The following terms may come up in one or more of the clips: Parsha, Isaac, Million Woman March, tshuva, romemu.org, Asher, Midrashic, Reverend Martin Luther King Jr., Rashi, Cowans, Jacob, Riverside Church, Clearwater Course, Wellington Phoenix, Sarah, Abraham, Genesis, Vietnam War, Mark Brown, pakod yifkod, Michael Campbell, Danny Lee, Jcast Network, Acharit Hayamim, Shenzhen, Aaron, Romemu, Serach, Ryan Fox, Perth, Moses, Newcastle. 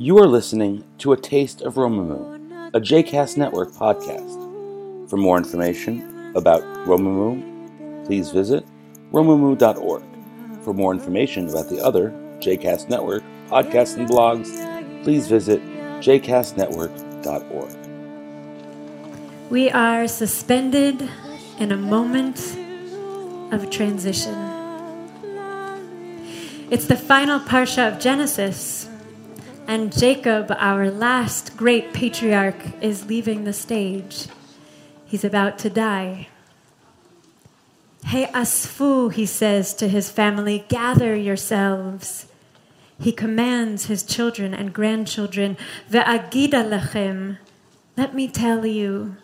You are listening to A Taste of Romemu, a Jcast Network podcast. For more information about Romemu, please visit romemu.org. For more information about the other Jcast Network podcasts and blogs, please visit jcastnetwork.org. We are suspended in a moment of transition. It's the final Parsha of Genesis. And Jacob, our last great patriarch, is leaving the stage. He's about to die. Hey Asfu, he says to his family, gather yourselves. He commands his children and grandchildren, Ve'agida lechem, let me tell you,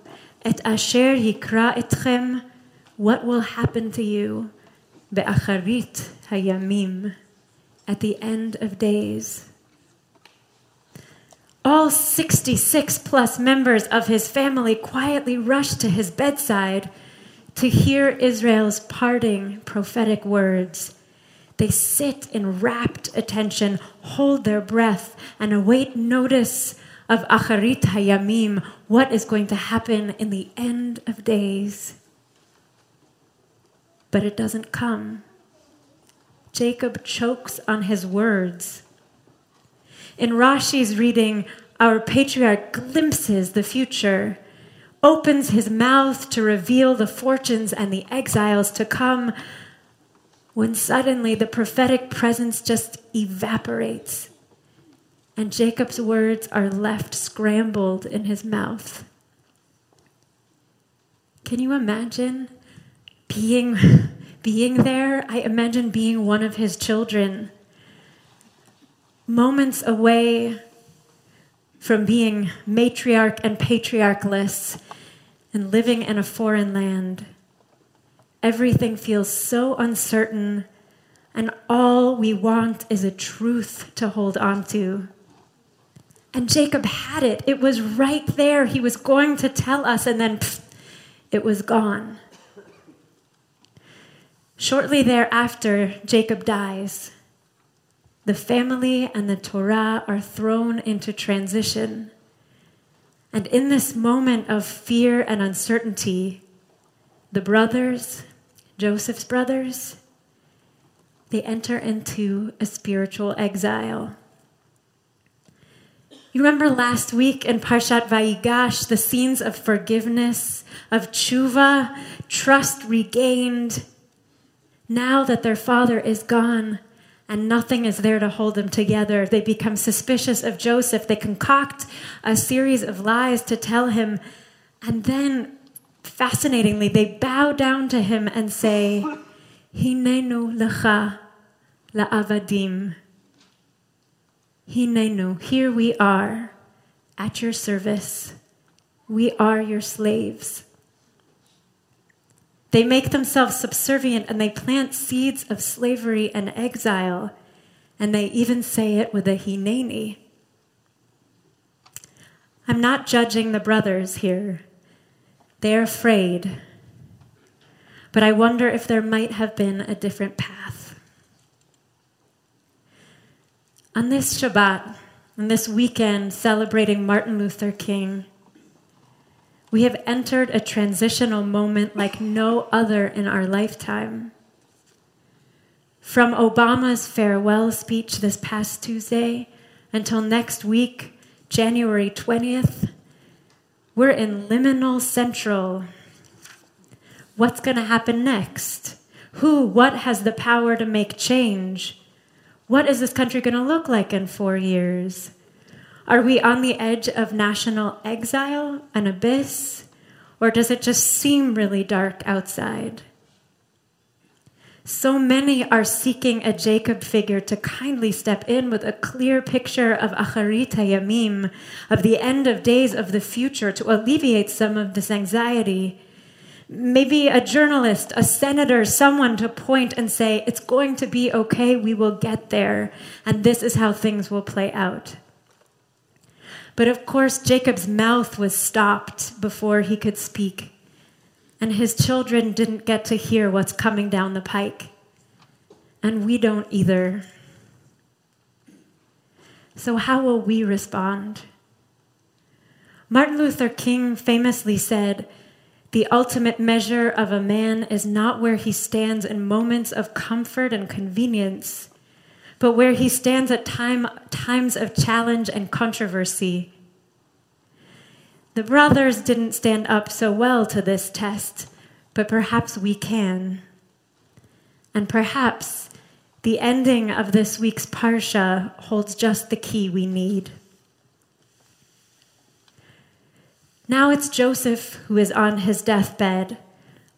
et asher yikra etchem, what will happen to you, Be'acharit hayamim, at the end of days. All 66-plus members of his family quietly rushed to his bedside to hear Israel's parting prophetic words. They sit in rapt attention, hold their breath, and await notice of Acharit Hayamim, what is going to happen in the end of days. But it doesn't come. Jacob chokes on his words. In Rashi's reading, our patriarch glimpses the future, opens his mouth to reveal the fortunes and the exiles to come, when suddenly the prophetic presence just evaporates, and Jacob's words are left scrambled in his mouth. Can you imagine being there? I imagine being one of his children. Moments away from being matriarch and patriarchless and living in a foreign land. Everything feels so uncertain, and all we want is a truth to hold on to. And Jacob had it. It was right there. He was going to tell us, and then pfft, it was gone. Shortly thereafter, Jacob dies. The family and the Torah are thrown into transition. And in this moment of fear and uncertainty, the brothers, Joseph's brothers, they enter into a spiritual exile. You remember last week in Parshat Vayigash, the scenes of forgiveness, of tshuva, trust regained. Now that their father is gone, and nothing is there to hold them together. They become suspicious of Joseph. They concoct a series of lies to tell him. And then, fascinatingly, they bow down to him and say, Hinenu lecha la'avadim. Hinenu, here we are, at your service. We are your slaves. They make themselves subservient, and they plant seeds of slavery and exile, and they even say it with a hineni. I'm not judging the brothers here. They're afraid. But I wonder if there might have been a different path. On this Shabbat, on this weekend celebrating Martin Luther King, we have entered a transitional moment like no other in our lifetime. From Obama's farewell speech this past Tuesday until next week, January 20th, we're in liminal central. What's going to happen next? What has the power to make change? What is this country going to look like in 4 years? Are we on the edge of national exile, an abyss, or does it just seem really dark outside? So many are seeking a Jacob figure to kindly step in with a clear picture of acharit hayamim, of the end of days, of the future, to alleviate some of this anxiety. Maybe a journalist, a senator, someone to point and say, it's going to be okay, we will get there, and this is how things will play out. But of course, Jacob's mouth was stopped before he could speak. And his children didn't get to hear what's coming down the pike. And we don't either. So how will we respond? Martin Luther King famously said, "The ultimate measure of a man is not where he stands in moments of comfort and convenience, but where he stands at times of challenge and controversy." The brothers didn't stand up so well to this test, but perhaps we can. And perhaps the ending of this week's Parsha holds just the key we need. Now it's Joseph who is on his deathbed,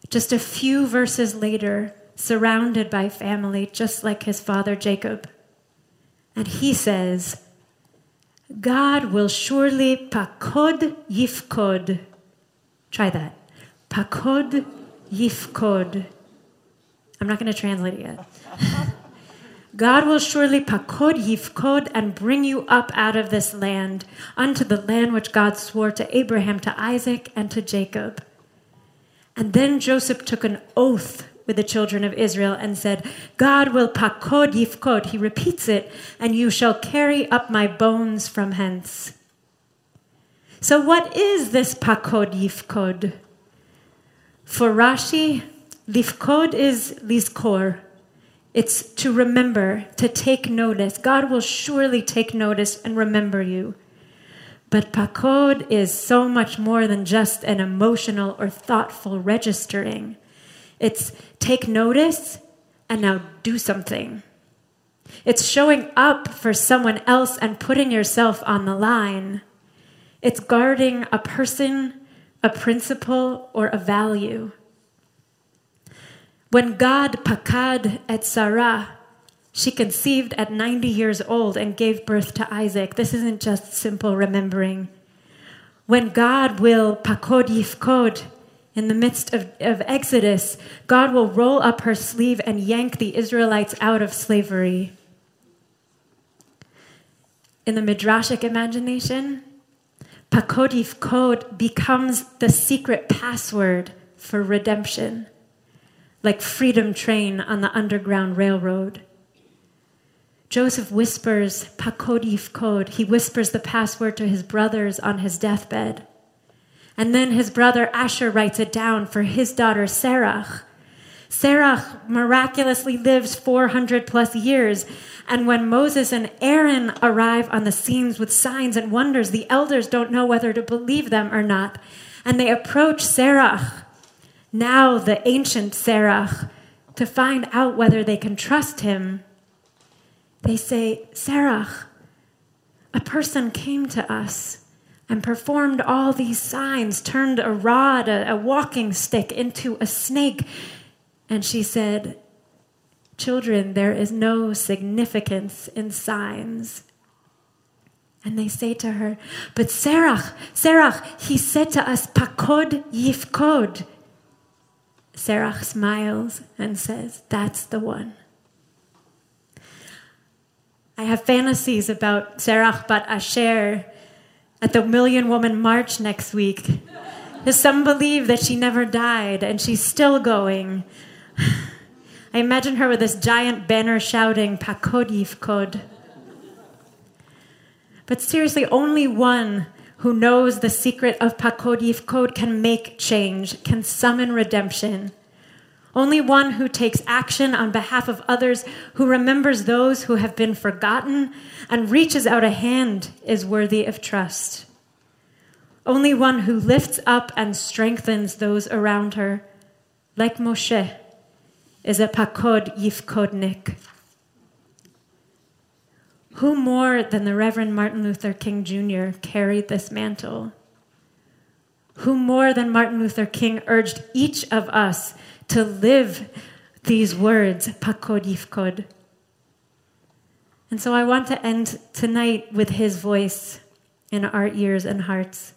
just a few verses later, surrounded by family, just like his father Jacob. And he says, God will surely pakod yifkod. Try that. Pakod yifkod. I'm not going to translate it yet. God will surely pakod yifkod and bring you up out of this land, unto the land which God swore to Abraham, to Isaac, and to Jacob. And then Joseph took an oath with the children of Israel and said, God will pakod yifkod, he repeats it, and you shall carry up my bones from hence. So what is this pakod yifkod? For Rashi, lifkod is lizkor. It's to remember, to take notice. God will surely take notice and remember you. But pakod is so much more than just an emotional or thoughtful registering. It's take notice and now do something. It's showing up for someone else and putting yourself on the line. It's guarding a person, a principle, or a value. When God pakad at Sarah, she conceived at 90 years old and gave birth to Isaac. This isn't just simple remembering. When God will pakod yifkod, in the midst of Exodus, God will roll up her sleeve and yank the Israelites out of slavery. In the Midrashic imagination, pakod yifkod becomes the secret password for redemption, like Freedom Train on the Underground Railroad. Joseph whispers pakod yifkod. He whispers the password to his brothers on his deathbed. And then his brother Asher writes it down for his daughter Serach. Serach miraculously lives 400 plus years. And when Moses and Aaron arrive on the scenes with signs and wonders, the elders don't know whether to believe them or not. And they approach Serach, now the ancient Serach, to find out whether they can trust him. They say, Serach, a person came to us and performed all these signs, turned a rod, a walking stick, into a snake. And she said, children, there is no significance in signs. And they say to her, but Serach, he said to us, pakod yifkod. Serach smiles and says, that's the one. I have fantasies about Serach bat Asher at the Million Woman March next week. Some believe that she never died and she's still going. I imagine her with this giant banner shouting, pakod yifkod. But seriously, only one who knows the secret of pakod yifkod can make change, can summon redemption. Only one who takes action on behalf of others, who remembers those who have been forgotten, and reaches out a hand is worthy of trust. Only one who lifts up and strengthens those around her, like Moshe, is a pakod yifkodnik. Who more than the Reverend Martin Luther King Jr. carried this mantle? Who more than Martin Luther King urged each of us to live these words, pakod yifkod. And so I want to end tonight with his voice in our ears and hearts,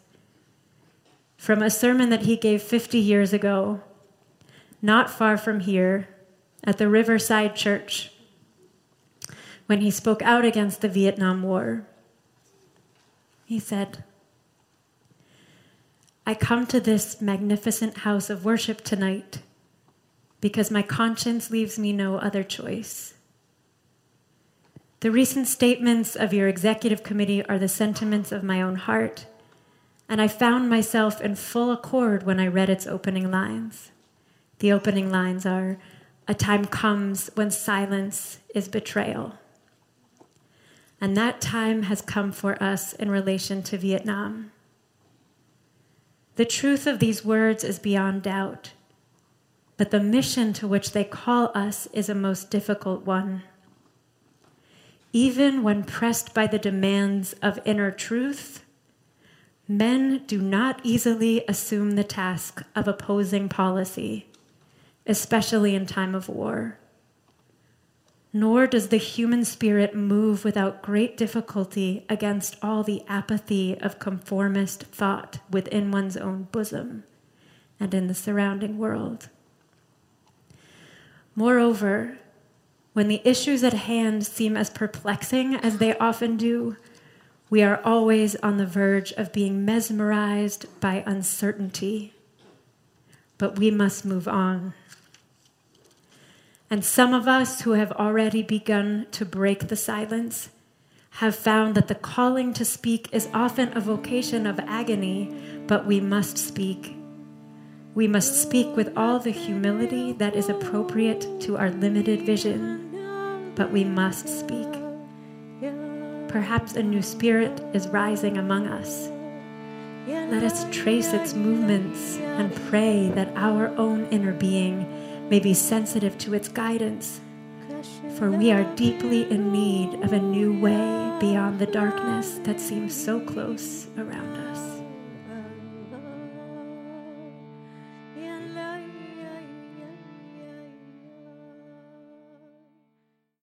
from a sermon that he gave 50 years ago, not far from here, at the Riverside Church, when he spoke out against the Vietnam War. He said, "I come to this magnificent house of worship tonight because my conscience leaves me no other choice. The recent statements of your executive committee are the sentiments of my own heart, and I found myself in full accord when I read its opening lines. The opening lines are, 'A time comes when silence is betrayal.' And that time has come for us in relation to Vietnam. The truth of these words is beyond doubt, but the mission to which they call us is a most difficult one. Even when pressed by the demands of inner truth, men do not easily assume the task of opposing policy, especially in time of war. Nor does the human spirit move without great difficulty against all the apathy of conformist thought within one's own bosom and in the surrounding world. Moreover, when the issues at hand seem as perplexing as they often do, we are always on the verge of being mesmerized by uncertainty. But we must move on. And some of us who have already begun to break the silence have found that the calling to speak is often a vocation of agony, but we must speak. We must speak with all the humility that is appropriate to our limited vision, but we must speak. Perhaps a new spirit is rising among us. Let us trace its movements and pray that our own inner being may be sensitive to its guidance, for we are deeply in need of a new way beyond the darkness that seems so close around us."